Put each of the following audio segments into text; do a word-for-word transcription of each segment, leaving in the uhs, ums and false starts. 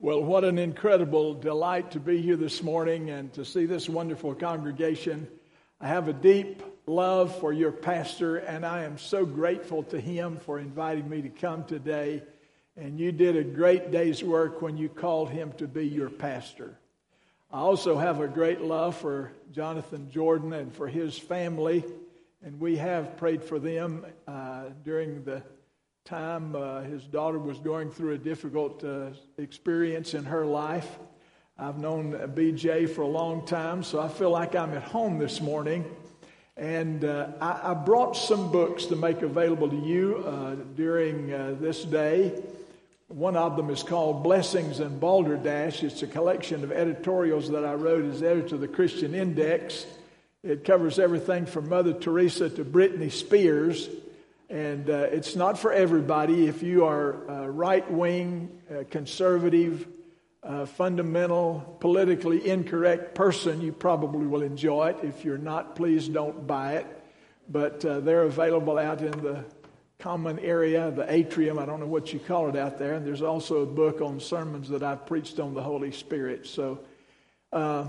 Well, what an incredible delight to be here this morning and to see this wonderful congregation. I have a deep love for your pastor, and I am so grateful to him for inviting me to come today. And you did a great day's work when you called him to be your pastor. I also have a great love for Jonathan Jordan and for his family, and we have prayed for them uh, during the time uh, his daughter was going through a difficult uh, experience in her life. I've known B J for a long time, so I feel like I'm at home this morning. And uh, I, I brought some books to make available to you uh, during uh, this day. One of them is called Blessings and Balderdash. It's a collection of editorials that I wrote as editor of the Christian Index. It covers everything from Mother Teresa to Britney Spears. And uh, it's not for everybody. If you are uh, right-wing, uh, conservative, uh, fundamental, politically incorrect person, you probably will enjoy it. If you're not, please don't buy it. But uh, they're available out in the common area, the atrium. I don't know what you call it out there. And there's also a book on sermons that I've preached on the Holy Spirit. So uh,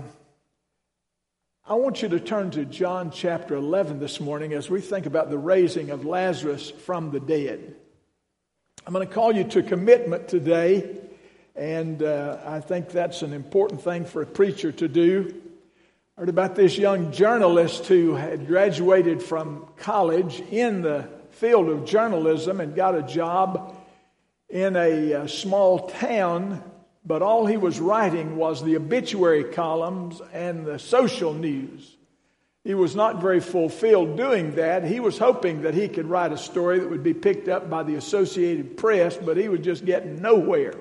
I want you to turn to John chapter eleven this morning as we think about the raising of Lazarus from the dead. I'm going to call you to commitment today, and uh, I think that's an important thing for a preacher to do. I heard about this young journalist who had graduated from college in the field of journalism and got a job in a, a small town. But all he was writing was the obituary columns and the social news. He was not very fulfilled doing that. He was hoping that he could write a story that would be picked up by the Associated Press, but he was just getting nowhere.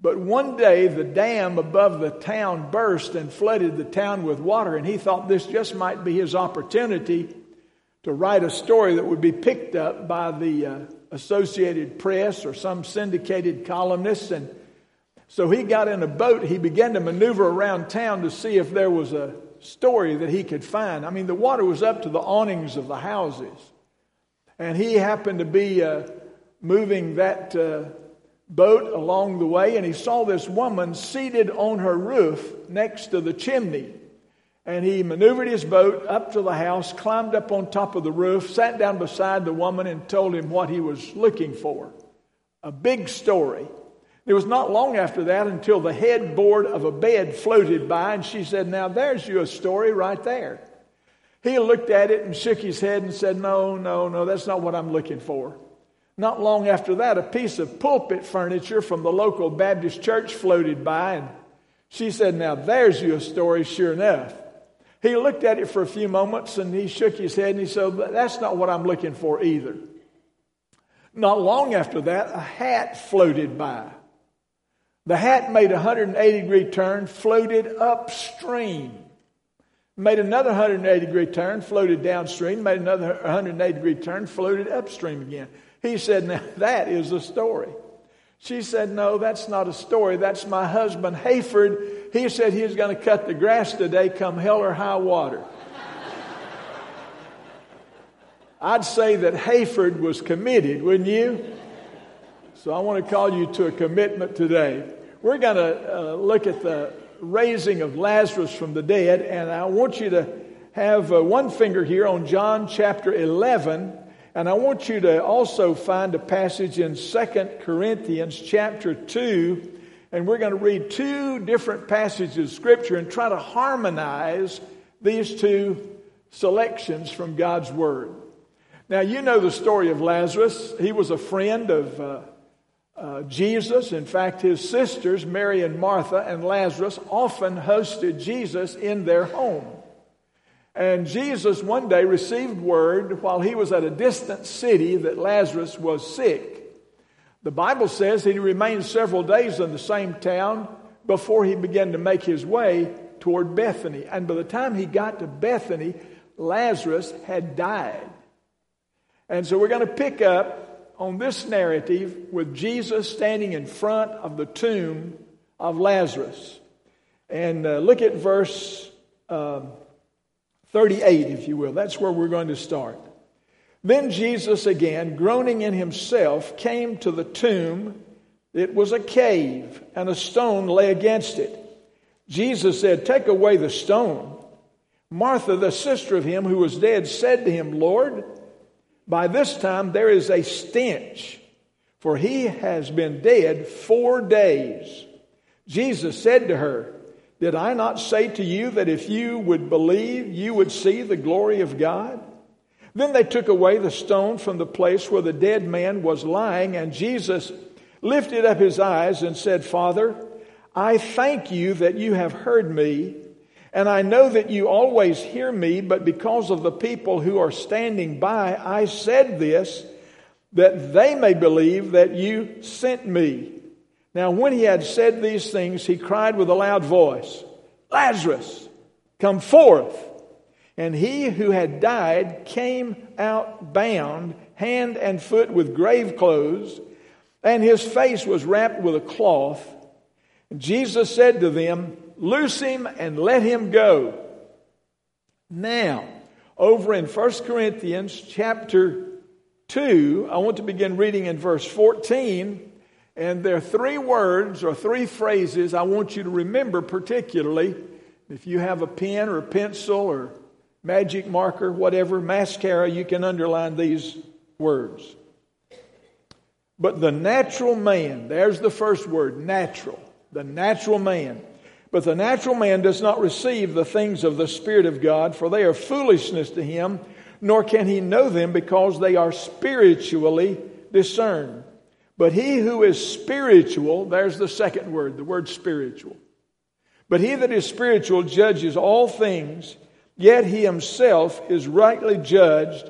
But one day the dam above the town burst and flooded the town with water, and he thought this just might be his opportunity to write a story that would be picked up by the uh, Associated Press or some syndicated columnists. And so he got in a boat. He began to maneuver around town to see if there was a story that he could find. I mean, the water was up to the awnings of the houses. And he happened to be uh, moving that uh, boat along the way, and he saw this woman seated on her roof next to the chimney. And he maneuvered his boat up to the house, climbed up on top of the roof, sat down beside the woman, and told him what he was looking for. A big story. It was not long after that until the headboard of a bed floated by, and she said, "Now there's you a story right there." He looked at it and shook his head and said, no, no, no, that's not what I'm looking for. Not long after that, a piece of pulpit furniture from the local Baptist church floated by, and she said, "Now there's you a story, sure enough." He looked at it for a few moments, and he shook his head, and he said, "That's not what I'm looking for either." Not long after that, a hat floated by. The hat made a one hundred eighty degree turn, floated upstream, made another one hundred eighty degree turn, floated downstream, made another one hundred eighty degree turn, floated upstream again. He said, "Now that is a story." She said, "No, that's not a story. That's my husband, Hayford. He said he was going to cut the grass today, come hell or high water." I'd say that Hayford was committed, wouldn't you? So I want to call you to a commitment today. We're going to uh, look at the raising of Lazarus from the dead. And I want you to have uh, one finger here on John chapter eleven. And I want you to also find a passage in Second Corinthians chapter two. And we're going to read two different passages of Scripture and try to harmonize these two selections from God's Word. Now, you know the story of Lazarus. He was a friend of Uh, Uh, Jesus, in fact, his sisters, Mary and Martha and Lazarus, often hosted Jesus in their home. And Jesus one day received word while he was at a distant city that Lazarus was sick. The Bible says he remained several days in the same town before he began to make his way toward Bethany. And by the time he got to Bethany, Lazarus had died. And so we're going to pick up on this narrative with Jesus standing in front of the tomb of Lazarus. And uh, look at verse um, thirty-eight, if you will. That's where we're going to start. "Then Jesus, again groaning in himself, came to the tomb. It was a cave, and a stone lay against it. Jesus said, "Take away the stone." Martha, the sister of him who was dead, said to him, "Lord, by this time there is a stench, for he has been dead four days." Jesus said to her, "Did I not say to you that if you would believe, you would see the glory of God?" Then they took away the stone from the place where the dead man was lying, and Jesus lifted up his eyes and said, "Father, I thank you that you have heard me, and I know that you always hear me, but because of the people who are standing by, I said this, that they may believe that you sent me." Now, when he had said these things, he cried with a loud voice, "Lazarus, come forth." And he who had died came out bound, hand and foot with grave clothes, and his face was wrapped with a cloth. Jesus said to them, "Loose him and let him go." Now, over in First Corinthians chapter two, I want to begin reading in verse fourteen. And there are three words or three phrases I want you to remember particularly. If you have a pen or a pencil or magic marker, whatever, mascara, you can underline these words. But the natural man, there's the first word, natural, the natural man. But the natural man does not receive the things of the Spirit of God, for they are foolishness to him, nor can he know them because they are spiritually discerned. But he who is spiritual, there's the second word, the word spiritual. But he that is spiritual judges all things, yet he himself is rightly judged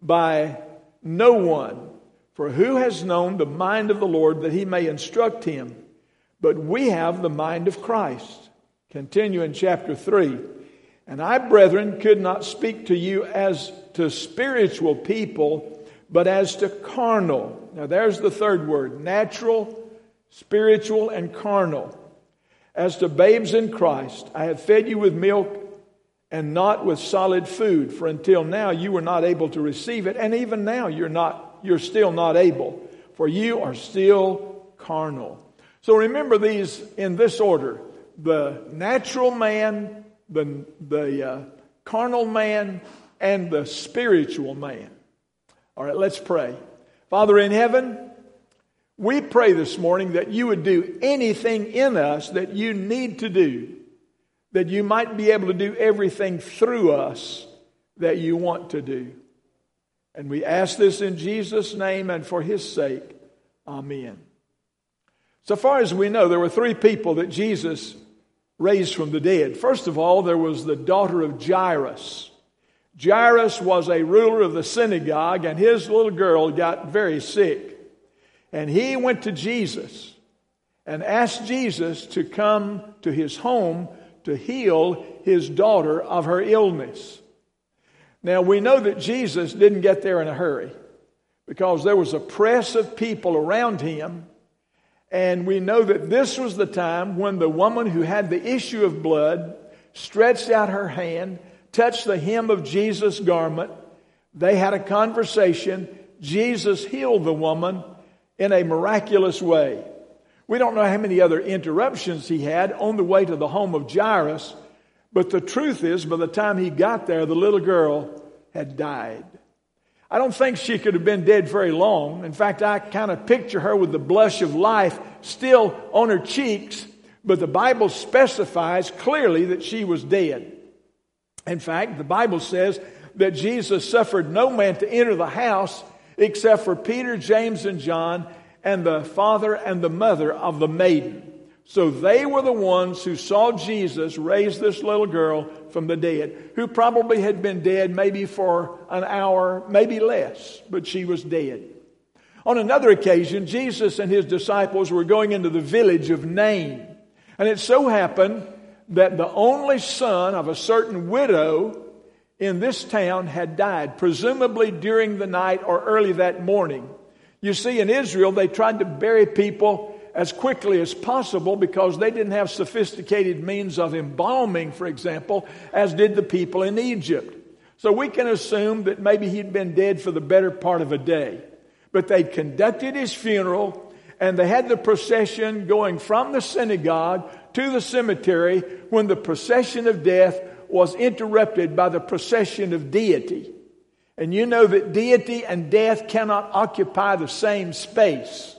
by no one. For who has known the mind of the Lord that he may instruct him? But we have the mind of Christ. Continue in chapter three. "And I, brethren, could not speak to you as to spiritual people, but as to carnal." Now there's the third word, natural, spiritual, and carnal. "As to babes in Christ, I have fed you with milk and not with solid food, for until now you were not able to receive it, and even now you're not. You're still not able, for you are still carnal." So remember these in this order: the natural man, the, the uh, carnal man, and the spiritual man. All right, let's pray. Father in heaven, we pray this morning that you would do anything in us that you need to do, that you might be able to do everything through us that you want to do. And we ask this in Jesus' name and for his sake. Amen. So far as we know, there were three people that Jesus raised from the dead. First of all, there was the daughter of Jairus. Jairus was a ruler of the synagogue, and his little girl got very sick. And he went to Jesus and asked Jesus to come to his home to heal his daughter of her illness. Now, we know that Jesus didn't get there in a hurry because there was a press of people around him. And we know that this was the time when the woman who had the issue of blood stretched out her hand, touched the hem of Jesus' garment. They had a conversation. Jesus healed the woman in a miraculous way. We don't know how many other interruptions he had on the way to the home of Jairus. But the truth is, by the time he got there, the little girl had died. I don't think she could have been dead very long. In fact, I kind of picture her with the blush of life still on her cheeks. But the Bible specifies clearly that she was dead. In fact, the Bible says that Jesus suffered no man to enter the house except for Peter, James, and John, and the father and the mother of the maiden. So they were the ones who saw Jesus raise this little girl from the dead, who probably had been dead maybe for an hour, maybe less, but she was dead. On another occasion, Jesus and his disciples were going into the village of Nain. And it so happened that the only son of a certain widow in this town had died, presumably during the night or early that morning. You see, in Israel, they tried to bury people as quickly as possible because they didn't have sophisticated means of embalming, for example, as did the people in Egypt. So we can assume that maybe he'd been dead for the better part of a day. But they conducted his funeral, and they had the procession going from the synagogue to the cemetery when the procession of death was interrupted by the procession of deity. And you know that deity and death cannot occupy the same space.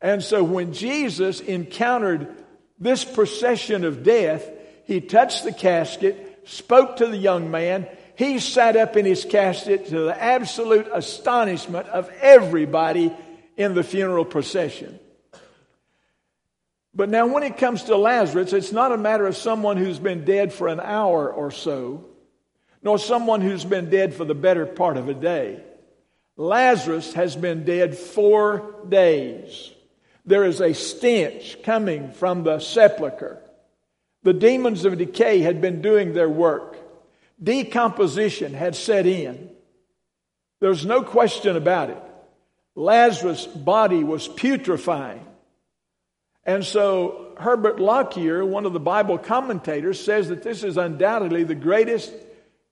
And so when Jesus encountered this procession of death, he touched the casket, spoke to the young man. He sat up in his casket to the absolute astonishment of everybody in the funeral procession. But now when it comes to Lazarus, it's not a matter of someone who's been dead for an hour or so, nor someone who's been dead for the better part of a day. Lazarus has been dead four days. There is a stench coming from the sepulcher. The demons of decay had been doing their work. Decomposition had set in. There's no question about it. Lazarus' body was putrefying. And so Herbert Lockyer, one of the Bible commentators, says that this is undoubtedly the greatest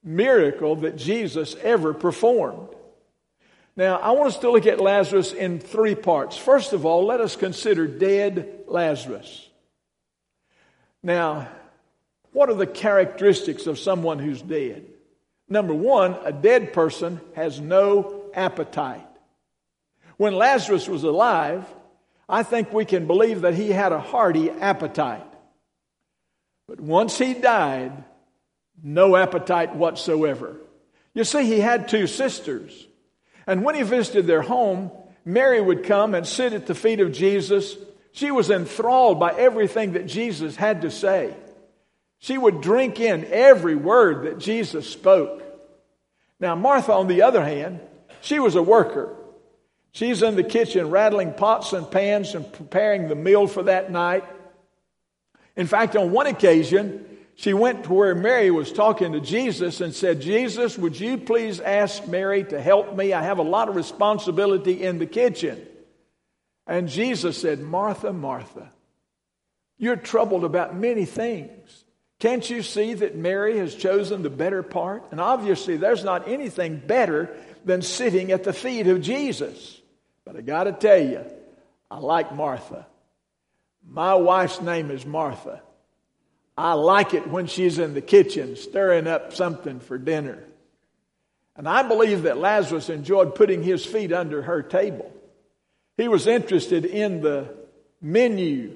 miracle that Jesus ever performed. Now, I want us to look at Lazarus in three parts. First of all, let us consider dead Lazarus. Now, what are the characteristics of someone who's dead? Number one, a dead person has no appetite. When Lazarus was alive, I think we can believe that he had a hearty appetite. But once he died, no appetite whatsoever. You see, he had two sisters. And when he visited their home, Mary would come and sit at the feet of Jesus. She was enthralled by everything that Jesus had to say. She would drink in every word that Jesus spoke. Now, Martha, on the other hand, she was a worker. She's in the kitchen rattling pots and pans and preparing the meal for that night. In fact, on one occasion, she went to where Mary was talking to Jesus and said, "Jesus, would you please ask Mary to help me? I have a lot of responsibility in the kitchen." And Jesus said, "Martha, Martha, you're troubled about many things. Can't you see that Mary has chosen the better part?" And obviously there's not anything better than sitting at the feet of Jesus. But I got to tell you, I like Martha. My wife's name is Martha. I like it when she's in the kitchen stirring up something for dinner. And I believe that Lazarus enjoyed putting his feet under her table. He was interested in the menu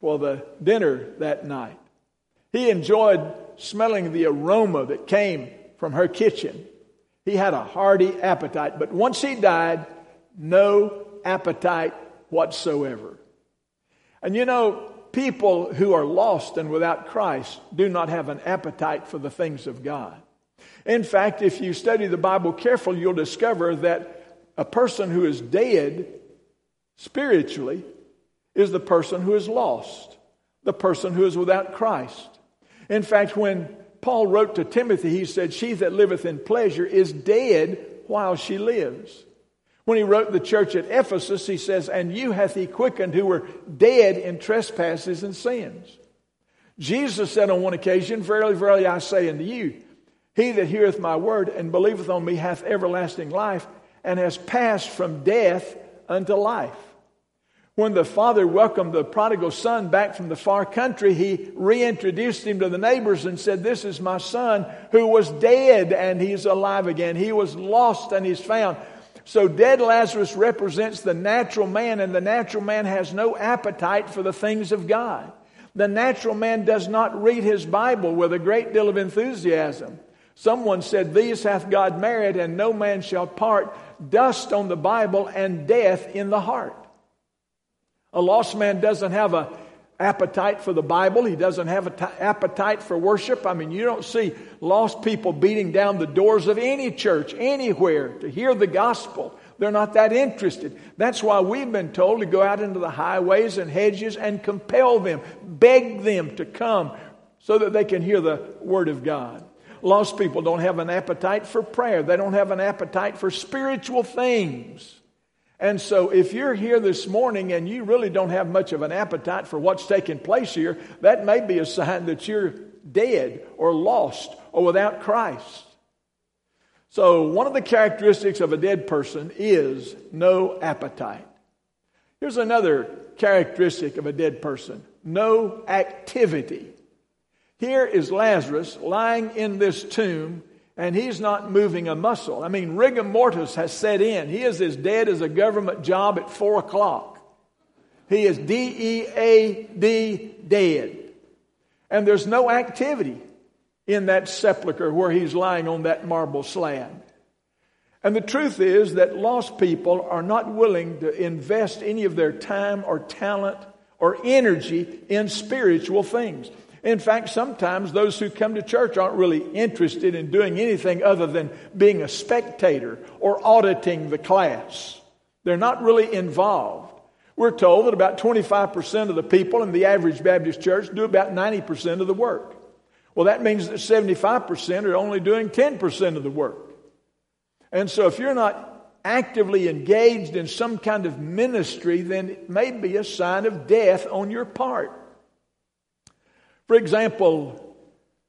for the dinner that night. He enjoyed smelling the aroma that came from her kitchen. He had a hearty appetite. But once he died, no appetite whatsoever. And you know, people who are lost and without Christ do not have an appetite for the things of God. In fact, if you study the Bible carefully, you'll discover that a person who is dead spiritually is the person who is lost, the person who is without Christ. In fact, when Paul wrote to Timothy, he said, "She that liveth in pleasure is dead while she lives." When he wrote the church at Ephesus, he says, "And you hath he quickened who were dead in trespasses and sins." Jesus said on one occasion, "Verily, verily, I say unto you, he that heareth my word and believeth on me hath everlasting life, and has passed from death unto life." When the father welcomed the prodigal son back from the far country, he reintroduced him to the neighbors and said, "This is my son who was dead, and he's alive again. He was lost, and he's found." So dead Lazarus represents the natural man, and the natural man has no appetite for the things of God. The natural man does not read his Bible with a great deal of enthusiasm. Someone said, "These hath God married, and no man shall part." Dust on the Bible and death in the heart. A lost man doesn't have an appetite for the Bible. He doesn't have an t- appetite for worship. I mean, you don't see lost people beating down the doors of any church, anywhere, to hear the gospel. They're not that interested. That's why we've been told to go out into the highways and hedges and compel them, beg them to come so that they can hear the word of God. Lost people don't have an appetite for prayer. They don't have an appetite for spiritual things. And so if you're here this morning and you really don't have much of an appetite for what's taking place here, that may be a sign that you're dead or lost or without Christ. So one of the characteristics of a dead person is no appetite. Here's another characteristic of a dead person. No activity. Here is Lazarus lying in this tomb, and he's not moving a muscle. I mean, rigor mortis has set in. He is as dead as a government job at four o'clock. He is D E A D, dead. And there's no activity in that sepulcher where he's lying on that marble slab. And the truth is that lost people are not willing to invest any of their time or talent or energy in spiritual things. In fact, sometimes those who come to church aren't really interested in doing anything other than being a spectator or auditing the class. They're not really involved. We're told that about twenty-five percent of the people in the average Baptist church do about ninety percent of the work. Well, that means that seventy-five percent are only doing ten percent of the work. And so if you're not actively engaged in some kind of ministry, then it may be a sign of death on your part. For example,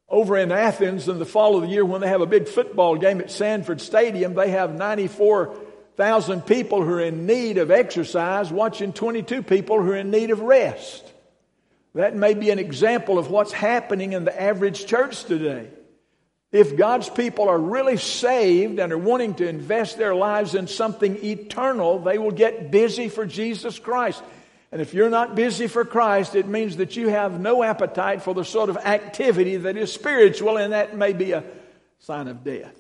over in Athens in the fall of the year when they have a big football game at Sanford Stadium, they have ninety-four thousand people who are in need of exercise watching twenty-two people who are in need of rest. That may be an example of what's happening in the average church today. If God's people are really saved and are wanting to invest their lives in something eternal, they will get busy for Jesus Christ. And if you're not busy for Christ, it means that you have no appetite for the sort of activity that is spiritual, and that may be a sign of death.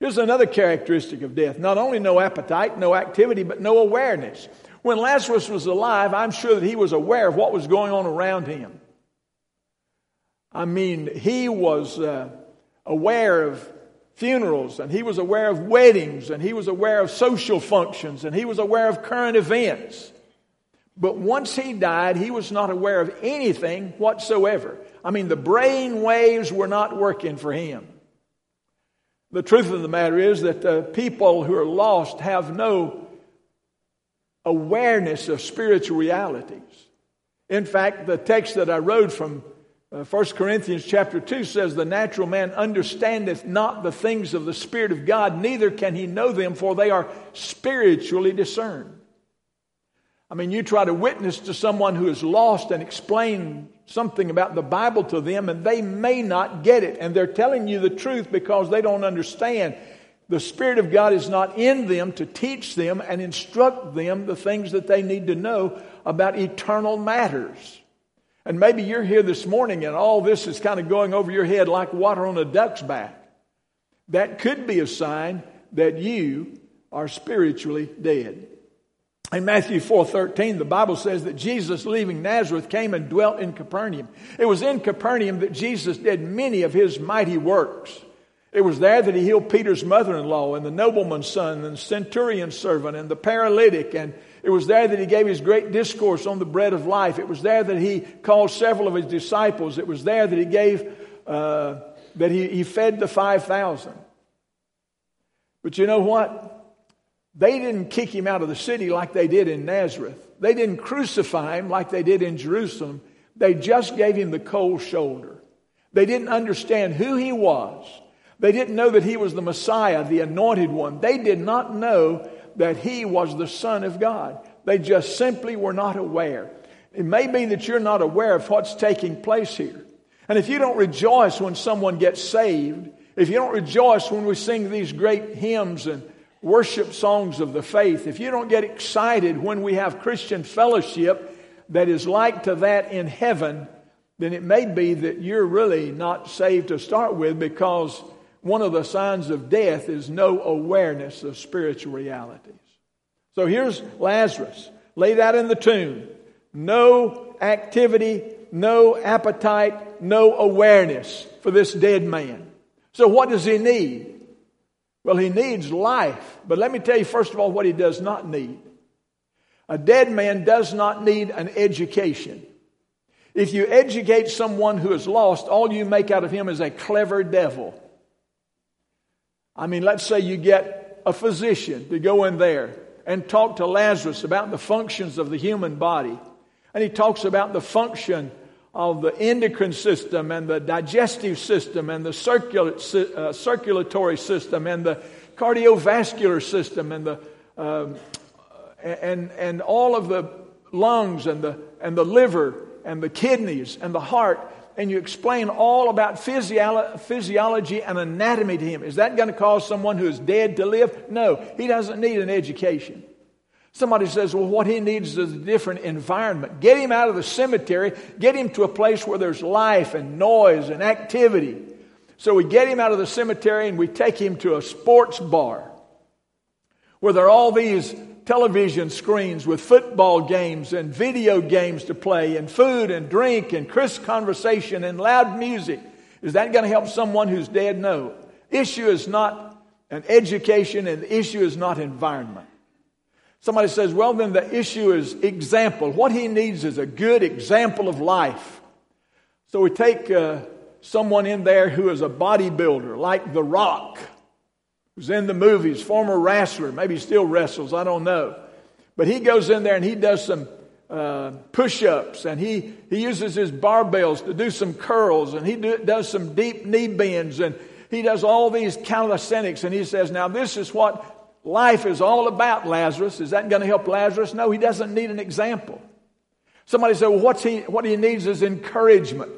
Here's another characteristic of death. Not only no appetite, no activity, but no awareness. When Lazarus was alive, I'm sure that he was aware of what was going on around him. I mean, he was... Uh, aware of funerals, and he was aware of weddings, and he was aware of social functions, and he was aware of current events. But once he died, he was not aware of anything whatsoever. I mean, the brain waves were not working for him. The truth of the matter is that the people who are lost have no awareness of spiritual realities. In fact, the text that I wrote from First Corinthians chapter two says, "The natural man understandeth not the things of the Spirit of God, neither can he know them, for they are spiritually discerned." I mean, you try to witness to someone who is lost and explain something about the Bible to them, and they may not get it. And they're telling you the truth because they don't understand. The Spirit of God is not in them to teach them and instruct them the things that they need to know about eternal matters. And maybe you're here this morning and all this is kind of going over your head like water on a duck's back. That could be a sign that you are spiritually dead. In Matthew four thirteen, the Bible says that Jesus, leaving Nazareth, came and dwelt in Capernaum. It was in Capernaum that Jesus did many of his mighty works. It was there that he healed Peter's mother-in-law and the nobleman's son and the centurion's servant and the paralytic, and it was there that he gave his great discourse on the bread of life. It was there that he called several of his disciples. It was there that he gave, uh, that he, he fed the five thousand. But you know what? They didn't kick him out of the city like they did in Nazareth. They didn't crucify him like they did in Jerusalem. They just gave him the cold shoulder. They didn't understand who he was. They didn't know that he was the Messiah, the anointed one. They did not know that he was the Son of God. They just simply were not aware. It may be that you're not aware of what's taking place here. And if you don't rejoice when someone gets saved, if you don't rejoice when we sing these great hymns and worship songs of the faith, if you don't get excited when we have Christian fellowship that is like to that in heaven, then it may be that you're really not saved to start with, because one of the signs of death is no awareness of spiritual realities. So here's Lazarus, laid out in the tomb. No activity, no appetite, no awareness for this dead man. So what does he need? Well, he needs life. But let me tell you, first of all, what he does not need. A dead man does not need an education. If you educate someone who is lost, all you make out of him is a clever devil. I mean, let's say you get a physician to go in there and talk to Lazarus about the functions of the human body. And he talks about the function of the endocrine system and the digestive system and the circula- uh, circulatory system and the cardiovascular system and the um, and and all of the lungs and the and the liver and the kidneys and the heart, and you explain all about physiolo- physiology and anatomy to him. Is that going to cause someone who is dead to live? No, he doesn't need an education. Somebody says, well, what he needs is a different environment. Get him out of the cemetery. Get him to a place where there's life and noise and activity. So we get him out of the cemetery and we take him to a sports bar where there are all these television screens with football games and video games to play and food and drink and crisp conversation and loud music. Is that going to help someone who's dead? No. Issue is not an education, and the issue is not environment. Somebody says, well, then the issue is example. What he needs is a good example of life. So we take uh, someone in there who is a bodybuilder, like The Rock, who's in the movies, former wrestler. Maybe he still wrestles, I don't know. But he goes in there and he does some uh, push-ups, and he, he uses his barbells to do some curls, and he do, does some deep knee bends, and he does all these calisthenics, and he says, now this is what life is all about, Lazarus. Is that going to help Lazarus? No, he doesn't need an example. Somebody said, well, what's he, what he needs is encouragement.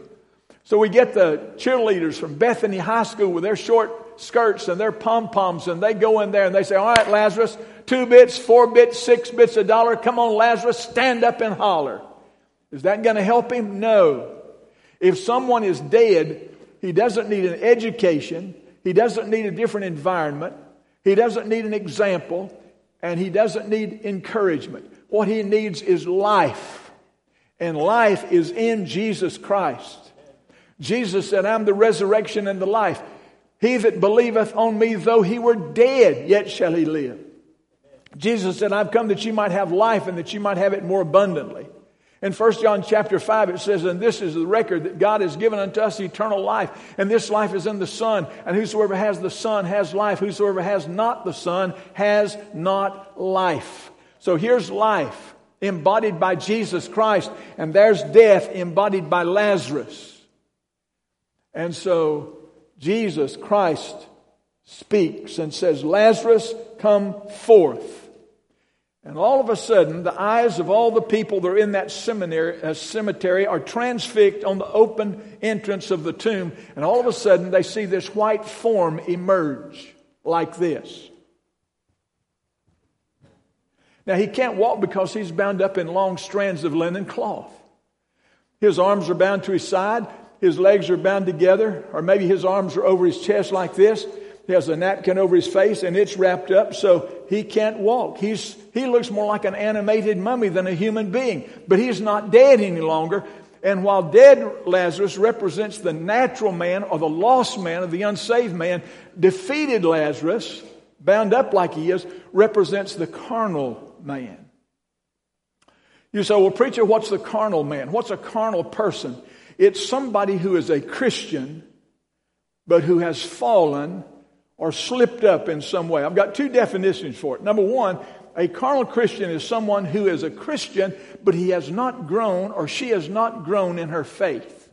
So we get the cheerleaders from Bethany High School with their short skirts and their pom-poms, and they go in there and they say, all right, Lazarus, two bits, four bits, six bits, a dollar. Come on, Lazarus, stand up and holler. Is that going to help him? No. If someone is dead, he doesn't need an education. He doesn't need a different environment. He doesn't need an example, and he doesn't need encouragement. What he needs is life, and life is in Jesus Christ. Jesus said, I'm the resurrection and the life. He that believeth on me, though he were dead, yet shall he live. Jesus said, I've come that you might have life and that you might have it more abundantly. In First John chapter five, it says, and this is the record that God has given unto us eternal life. And this life is in the Son. And whosoever has the Son has life. Whosoever has not the Son has not life. So here's life embodied by Jesus Christ. And there's death embodied by Lazarus. And so Jesus Christ speaks and says, Lazarus, come forth. And all of a sudden, the eyes of all the people that are in that seminary, uh, cemetery are transfixed on the open entrance of the tomb. And all of a sudden, they see this white form emerge like this. Now, he can't walk because he's bound up in long strands of linen cloth. His arms are bound to his side. His legs are bound together. Or maybe his arms are over his chest like this. He has a napkin over his face, and it's wrapped up, so he can't walk. He's, he looks more like an animated mummy than a human being. But he's not dead any longer. And while dead Lazarus represents the natural man or the lost man or the unsaved man, defeated Lazarus, bound up like he is, represents the carnal man. You say, well, preacher, what's the carnal man? What's a carnal person? It's somebody who is a Christian, but who has fallen or slipped up in some way. I've got two definitions for it. Number one, a carnal Christian is someone who is a Christian, but he has not grown or she has not grown in her faith.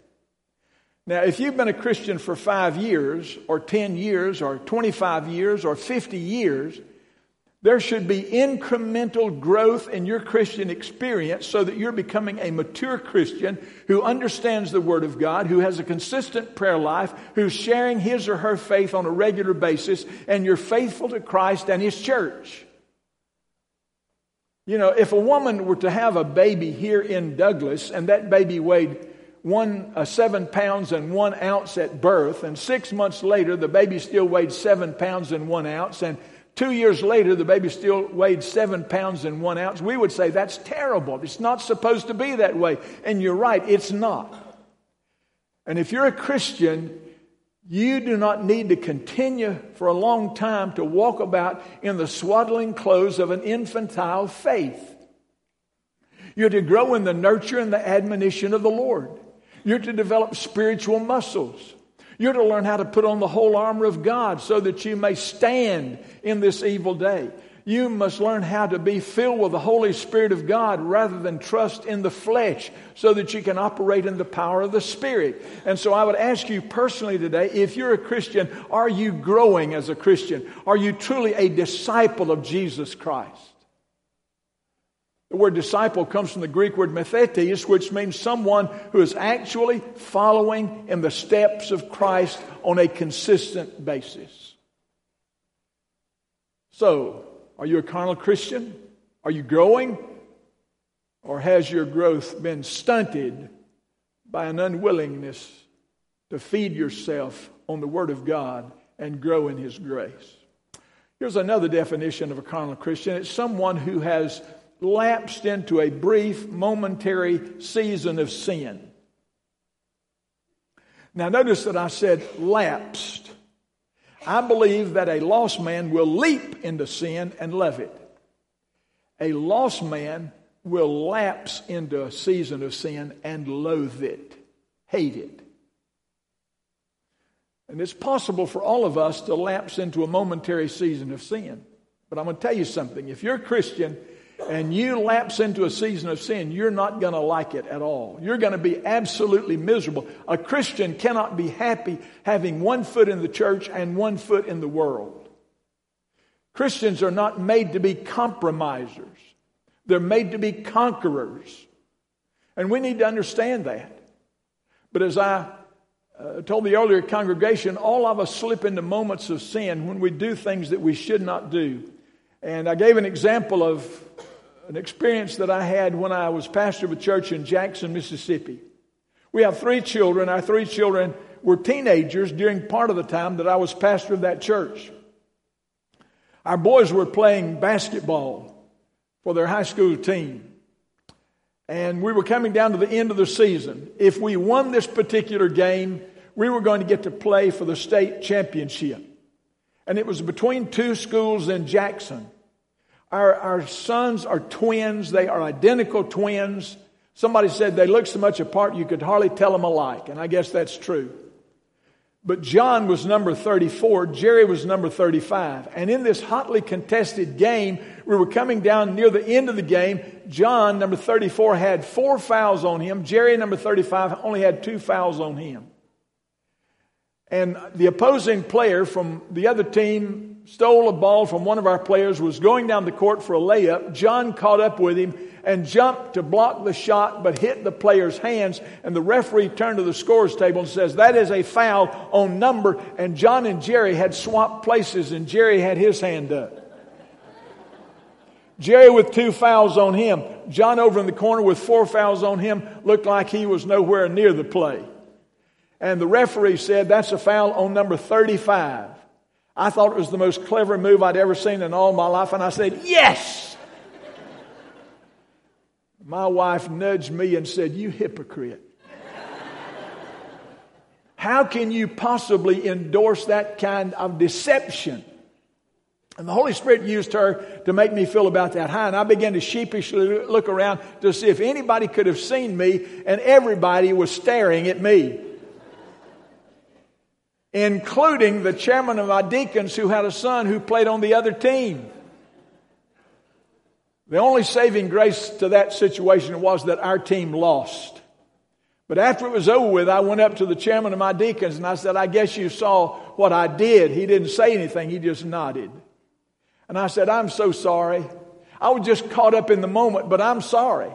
Now, if you've been a Christian for five years or ten years or twenty-five years or fifty years, there should be incremental growth in your Christian experience so that you're becoming a mature Christian who understands the Word of God, who has a consistent prayer life, who's sharing his or her faith on a regular basis, and you're faithful to Christ and His church. You know, if a woman were to have a baby here in Douglas, and that baby weighed one uh, seven pounds and one ounce at birth, and six months later the baby still weighed seven pounds and one ounce, and Two years later, the baby still weighed seven pounds and one ounce. We would say, that's terrible. It's not supposed to be that way. And you're right, it's not. And if you're a Christian, you do not need to continue for a long time to walk about in the swaddling clothes of an infantile faith. You're to grow in the nurture and the admonition of the Lord. You're to develop spiritual muscles. You're to learn how to put on the whole armor of God so that you may stand in this evil day. You must learn how to be filled with the Holy Spirit of God rather than trust in the flesh so that you can operate in the power of the Spirit. And so I would ask you personally today, if you're a Christian, are you growing as a Christian? Are you truly a disciple of Jesus Christ? The word disciple comes from the Greek word methetes, which means someone who is actually following in the steps of Christ on a consistent basis. So, are you a carnal Christian? Are you growing? Or has your growth been stunted by an unwillingness to feed yourself on the Word of God and grow in His grace? Here's another definition of a carnal Christian. It's someone who has lapsed into a brief, momentary season of sin. Now, notice that I said lapsed. I believe that a lost man will leap into sin and love it. A lost man will lapse into a season of sin and loathe it, hate it. And it's possible for all of us to lapse into a momentary season of sin. But I'm going to tell you something. If you're a Christian and you lapse into a season of sin, you're not going to like it at all. You're going to be absolutely miserable. A Christian cannot be happy having one foot in the church and one foot in the world. Christians are not made to be compromisers. They're made to be conquerors. And we need to understand that. But as I uh, told the earlier congregation, all of us slip into moments of sin when we do things that we should not do. And I gave an example of an experience that I had when I was pastor of a church in Jackson, Mississippi. We have three children. Our three children were teenagers during part of the time that I was pastor of that church. Our boys were playing basketball for their high school team. And we were coming down to the end of the season. If we won this particular game, we were going to get to play for the state championship. And it was between two schools in Jackson. Our, our sons are twins. They are identical twins. Somebody said they look so much apart you could hardly tell them alike. And I guess that's true. But John was number thirty-four, Jerry was number thirty-five. And in this hotly contested game, we were coming down near the end of the game. John, number thirty-four, had four fouls on him. Jerry, number thirty-five, only had two fouls on him. And the opposing player from the other team stole a ball from one of our players, was going down the court for a layup. John caught up with him and jumped to block the shot, but hit the player's hands. And the referee turned to the scorer's table and says, that is a foul on number. And John and Jerry had swapped places, and Jerry had his hand up. Jerry with two fouls on him. John over in the corner with four fouls on him looked like he was nowhere near the play. And the referee said, that's a foul on number thirty-five. I thought it was the most clever move I'd ever seen in all my life, and I said, yes! My wife nudged me and said, you hypocrite. How can you possibly endorse that kind of deception? And the Holy Spirit used her to make me feel about that high. And I began to sheepishly look around to see if anybody could have seen me, and everybody was staring at me, including the chairman of my deacons who had a son who played on the other team. The only saving grace to that situation was that our team lost. But after it was over with, I went up to the chairman of my deacons and I said, I guess you saw what I did. He didn't say anything. He just nodded. And I said, I'm so sorry. I was just caught up in the moment, but I'm sorry.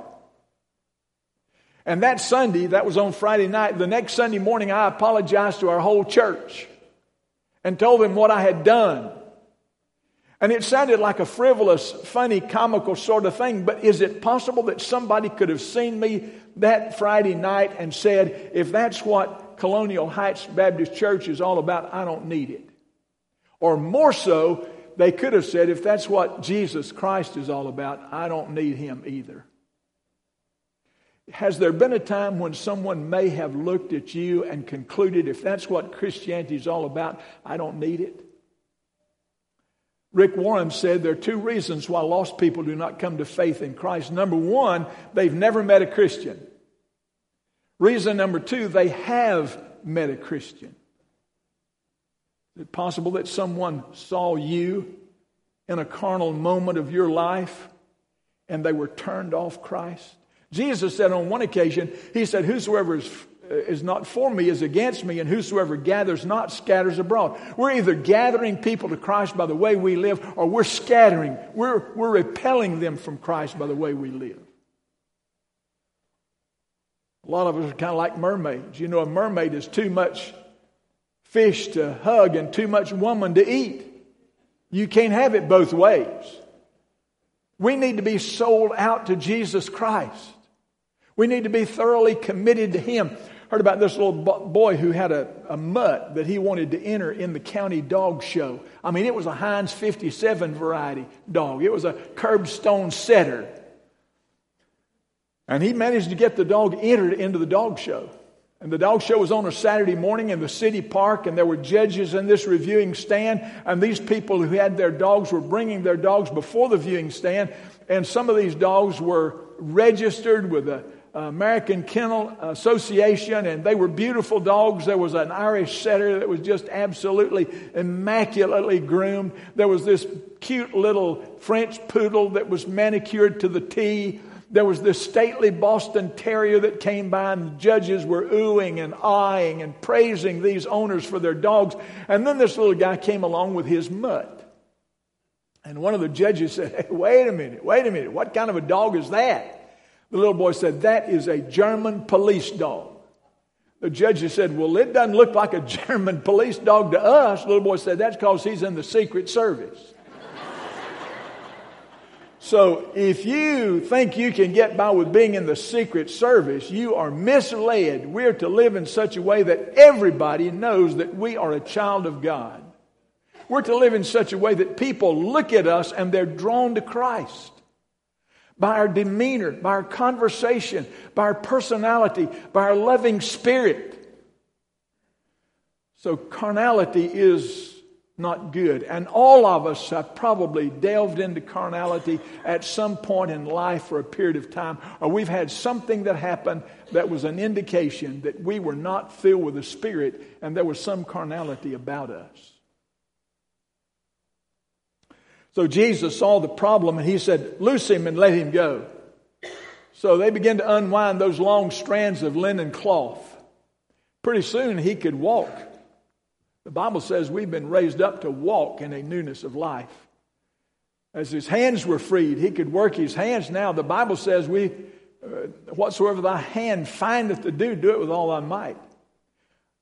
And that Sunday, that was on Friday night, the next Sunday morning, I apologized to our whole church and told them what I had done. And it sounded like a frivolous, funny, comical sort of thing. But is it possible that somebody could have seen me that Friday night and said, if that's what Colonial Heights Baptist Church is all about, I don't need it. Or more so, they could have said, if that's what Jesus Christ is all about, I don't need him either. Has there been a time when someone may have looked at you and concluded, if that's what Christianity is all about, I don't need it? Rick Warren said there are two reasons why lost people do not come to faith in Christ. Number one, they've never met a Christian. Reason number two, they have met a Christian. Is it possible that someone saw you in a carnal moment of your life and they were turned off Christ? Jesus said on one occasion, he said, whosoever is is not for me is against me, and whosoever gathers not scatters abroad. We're either gathering people to Christ by the way we live, or we're scattering. We're, we're repelling them from Christ by the way we live. A lot of us are kind of like mermaids. You know, a mermaid is too much fish to hug and too much woman to eat. You can't have it both ways. We need to be sold out to Jesus Christ. We need to be thoroughly committed to Him. Heard about this little boy who had a, a mutt that he wanted to enter in the county dog show. I mean, it was a Heinz fifty-seven variety dog. It was a curbstone setter. And he managed to get the dog entered into the dog show. And the dog show was on a Saturday morning in the city park, and there were judges in this reviewing stand. And these people who had their dogs were bringing their dogs before the viewing stand. And some of these dogs were registered with the American Kennel Association, and they were beautiful dogs. There was an Irish setter that was just absolutely immaculately groomed. There was this cute little French poodle that was manicured to the T. There was this stately Boston Terrier that came by, and the judges were oohing and eyeing and praising these owners for their dogs. And then this little guy came along with his mutt. And one of the judges said, hey, wait a minute, wait a minute, what kind of a dog is that? The little boy said, that is a German police dog. The judges said, well, it doesn't look like a German police dog to us. The little boy said, that's because he's in the Secret Service. So if you think you can get by with being in the Secret Service, you are misled. We're to live in such a way that everybody knows that we are a child of God. We're to live in such a way that people look at us and they're drawn to Christ. By our demeanor, by our conversation, by our personality, by our loving spirit. So carnality is not good. And all of us have probably delved into carnality at some point in life for a period of time, or we've had something that happened that was an indication that we were not filled with the Spirit and there was some carnality about us. So Jesus saw the problem and he said, loose him and let him go. So they began to unwind those long strands of linen cloth. Pretty soon he could walk. The Bible says we've been raised up to walk in a newness of life. As his hands were freed, he could work his hands now. The Bible says, "We, uh, whatsoever thy hand findeth to do, do it with all thy might."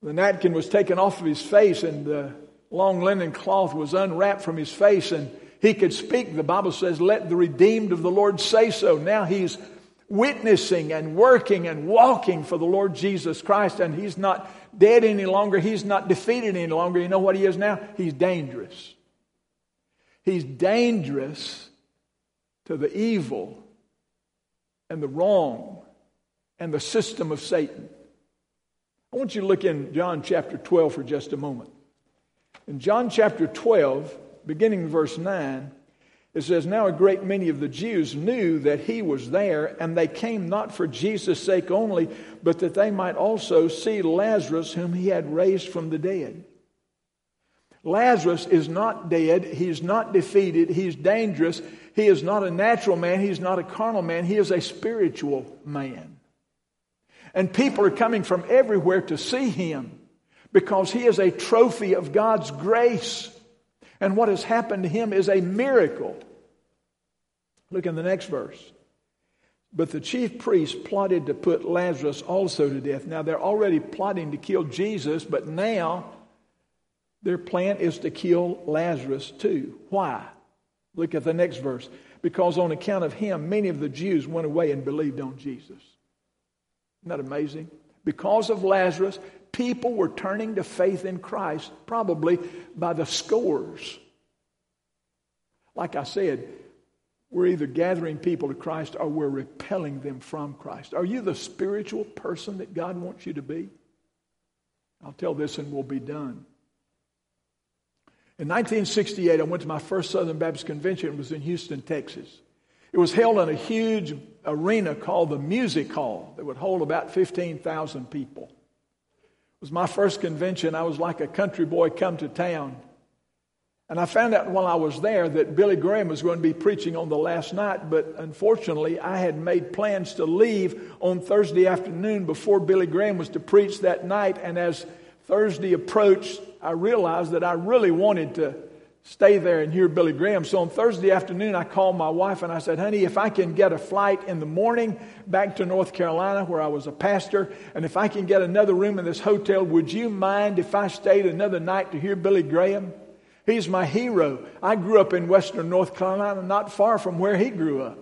The napkin was taken off of his face and the long linen cloth was unwrapped from his face, and he could speak. The Bible says, let the redeemed of the Lord say so. Now he's witnessing and working and walking for the Lord Jesus Christ. And he's not dead any longer. He's not defeated any longer. You know what he is now? He's dangerous. He's dangerous to the evil and the wrong and the system of Satan. I want you to look in John chapter twelve for just a moment. In John chapter twelve, beginning in verse nine, it says, now a great many of the Jews knew that he was there, and they came not for Jesus' sake only, but that they might also see Lazarus, whom he had raised from the dead. Lazarus is not dead. He's not defeated. He's dangerous. He is not a natural man. He's not a carnal man. He is a spiritual man. And people are coming from everywhere to see him because he is a trophy of God's grace. And what has happened to him is a miracle. Look in the next verse. But the chief priests plotted to put Lazarus also to death. Now they're already plotting to kill Jesus, but now their plan is to kill Lazarus too. Why? Look at the next verse. Because on account of him, many of the Jews went away and believed on Jesus. Isn't that amazing? Because of Lazarus, people were turning to faith in Christ, probably by the scores. Like I said, we're either gathering people to Christ or we're repelling them from Christ. Are you the spiritual person that God wants you to be? I'll tell this and we'll be done. In nineteen sixty-eight, I went to my first Southern Baptist Convention. It was in Houston, Texas. It was held in a huge arena called the Music Hall that would hold about fifteen thousand people. It was my first convention. I was like a country boy come to town. And I found out while I was there that Billy Graham was going to be preaching on the last night, but unfortunately I had made plans to leave on Thursday afternoon before Billy Graham was to preach that night. And as Thursday approached, I realized that I really wanted to stay there and hear Billy Graham. So on Thursday afternoon, I called my wife and I said, honey, if I can get a flight in the morning back to North Carolina where I was a pastor, and if I can get another room in this hotel, would you mind if I stayed another night to hear Billy Graham? He's my hero. I grew up in western North Carolina, not far from where he grew up.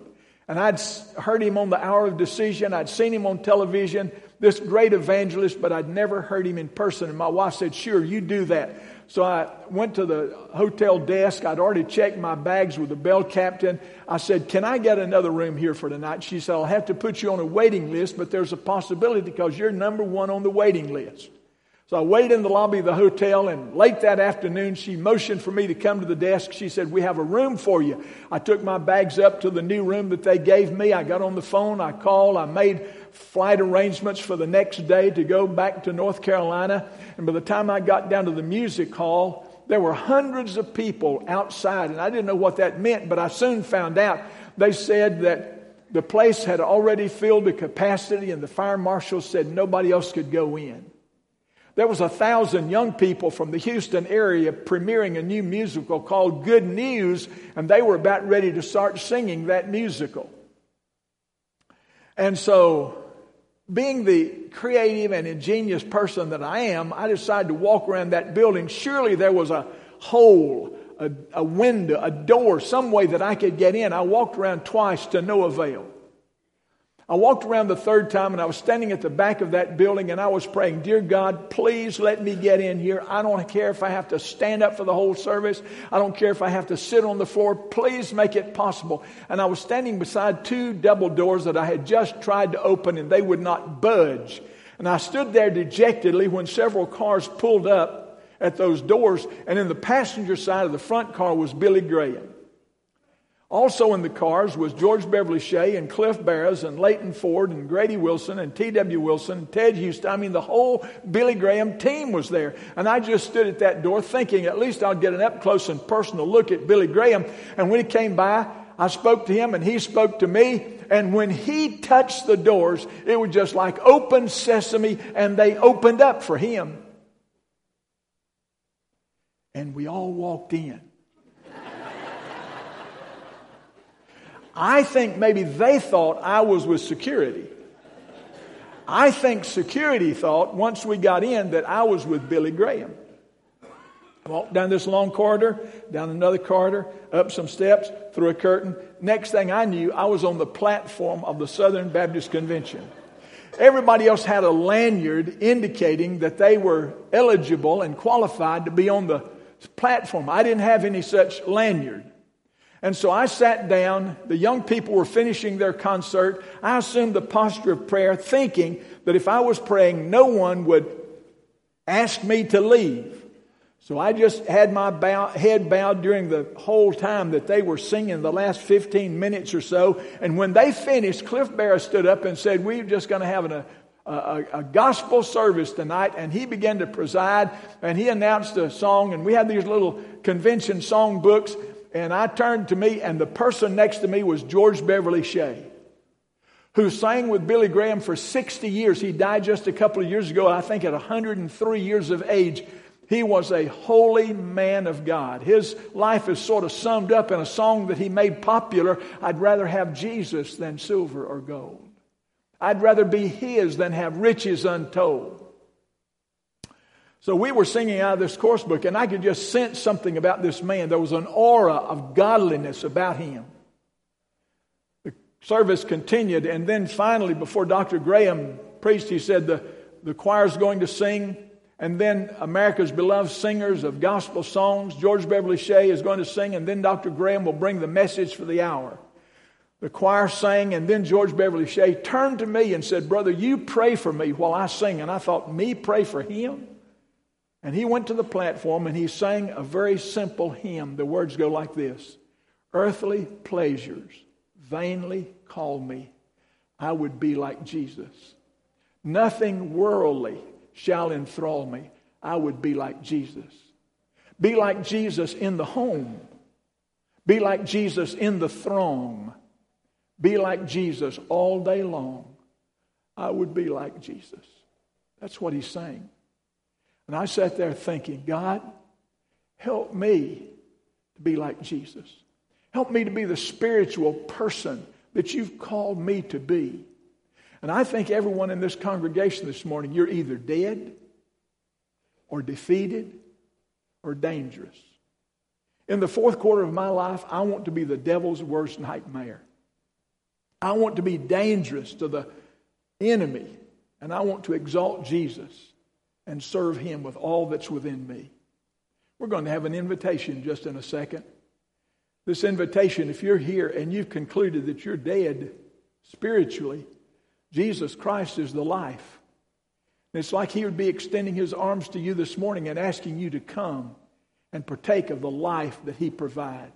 And I'd heard him on the Hour of Decision. I'd seen him on television, this great evangelist, but I'd never heard him in person. And my wife said, sure, you do that. So I went to the hotel desk. I'd already checked my bags with the bell captain. I said, can I get another room here for tonight? She said, I'll have to put you on a waiting list, but there's a possibility because you're number one on the waiting list. So I waited in the lobby of the hotel, and late that afternoon, she motioned for me to come to the desk. She said, we have a room for you. I took my bags up to the new room that they gave me. I got on the phone. I called. I made flight arrangements for the next day to go back to North Carolina. And by the time I got down to the Music Hall, there were hundreds of people outside, and I didn't know what that meant, but I soon found out. They said that the place had already filled to capacity, and the fire marshal said nobody else could go in. There was a thousand young people from the Houston area premiering a new musical called Good News, and they were about ready to start singing that musical. And so, being the creative and ingenious person that I am, I decided to walk around that building. Surely there was a hole, a, a window, a door, some way that I could get in. I walked around twice to no avail. I walked around the third time, and I was standing at the back of that building, and I was praying, dear God, please let me get in here. I don't care if I have to stand up for the whole service. I don't care if I have to sit on the floor. Please make it possible. And I was standing beside two double doors that I had just tried to open, and they would not budge. And I stood there dejectedly when several cars pulled up at those doors, and in the passenger side of the front car was Billy Graham. Also in the cars was George Beverly Shea and Cliff Barrows and Leighton Ford and Grady Wilson and T W Wilson and Ted Houston. I mean, the whole Billy Graham team was there. And I just stood at that door thinking at least I'll get an up-close and personal look at Billy Graham. And when he came by, I spoke to him and he spoke to me. And when he touched the doors, it was just like open sesame, and they opened up for him. And we all walked in. I think maybe they thought I was with security. I think security thought once we got in that I was with Billy Graham. I walked down this long corridor, down another corridor, up some steps, through a curtain. Next thing I knew, I was on the platform of the Southern Baptist Convention. Everybody else had a lanyard indicating that they were eligible and qualified to be on the platform. I didn't have any such lanyard. And so I sat down. The young people were finishing their concert. I assumed the posture of prayer, thinking that if I was praying, no one would ask me to leave. So I just had my bow, head bowed during the whole time that they were singing, the last fifteen minutes or so. And when they finished, Cliff Barrows stood up and said, we're just going to have an A, a gospel service tonight, and he began to preside, and he announced a song, and we had these little convention song books, and I turned to me, and the person next to me was George Beverly Shea, who sang with Billy Graham for sixty years. He died just a couple of years ago, I think at one hundred three years of age. He was a holy man of God. His life is sort of summed up in a song that he made popular, I'd rather have Jesus than silver or gold. I'd rather be his than have riches untold. So we were singing out of this course book, and I could just sense something about this man. There was an aura of godliness about him. The service continued, and then finally, before Doctor Graham preached, he said, the, the choir's going to sing, and then America's beloved singers of gospel songs, George Beverly Shea is going to sing, and then Doctor Graham will bring the message for the hour. The choir sang, and then George Beverly Shea turned to me and said, brother, you pray for me while I sing. And I thought, me pray for him? And he went to the platform, and he sang a very simple hymn. The words go like this. Earthly pleasures vainly call me. I would be like Jesus. Nothing worldly shall enthrall me. I would be like Jesus. Be like Jesus in the home. Be like Jesus in the throng. Be like Jesus all day long. I would be like Jesus. That's what he's saying. And I sat there thinking, God, help me to be like Jesus. Help me to be the spiritual person that you've called me to be. And I think everyone in this congregation this morning, you're either dead or defeated or dangerous. In the fourth quarter of my life, I want to be the devil's worst nightmare. I want to be dangerous to the enemy, and I want to exalt Jesus and serve him with all that's within me. We're going to have an invitation just in a second. This invitation, if you're here and you've concluded that you're dead spiritually, Jesus Christ is the life. And it's like he would be extending his arms to you this morning and asking you to come and partake of the life that he provides.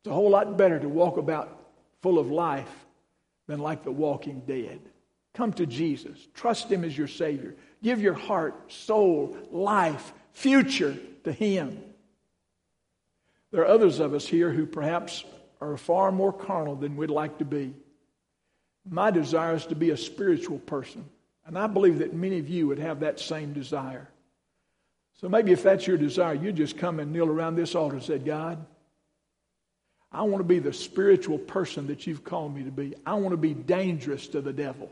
It's a whole lot better to walk about full of life than like the walking dead. Come to Jesus. Trust him as your Savior. Give your heart, soul, life, future to him. There are others of us here who perhaps are far more carnal than we'd like to be. My desire is to be a spiritual person. And I believe that many of you would have that same desire. So maybe if that's your desire, you just come and kneel around this altar and say, God, I want to be the spiritual person that you've called me to be. I want to be dangerous to the devil.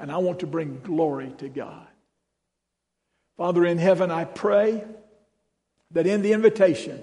And I want to bring glory to God. Father in heaven, I pray that in the invitation,